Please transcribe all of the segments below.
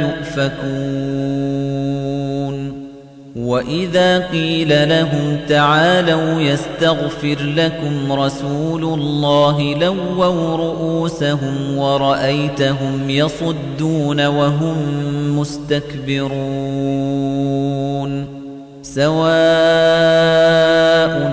يؤفكون. وإذا قيل لهم تعالوا يستغفر لكم رسول الله لووا رؤوسهم ورأيتهم يصدون وهم مستكبرون. سواء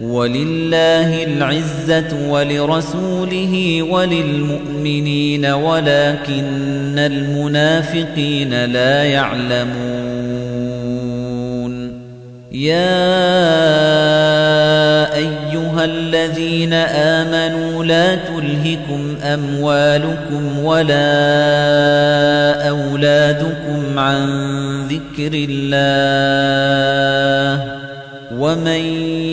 ولله العزة ولرسوله وللمؤمنين ولكن المنافقين لا يعلمون. يا أيها الذين آمنوا لا تلهكم أموالكم ولا أولادكم عن ذكر الله ومن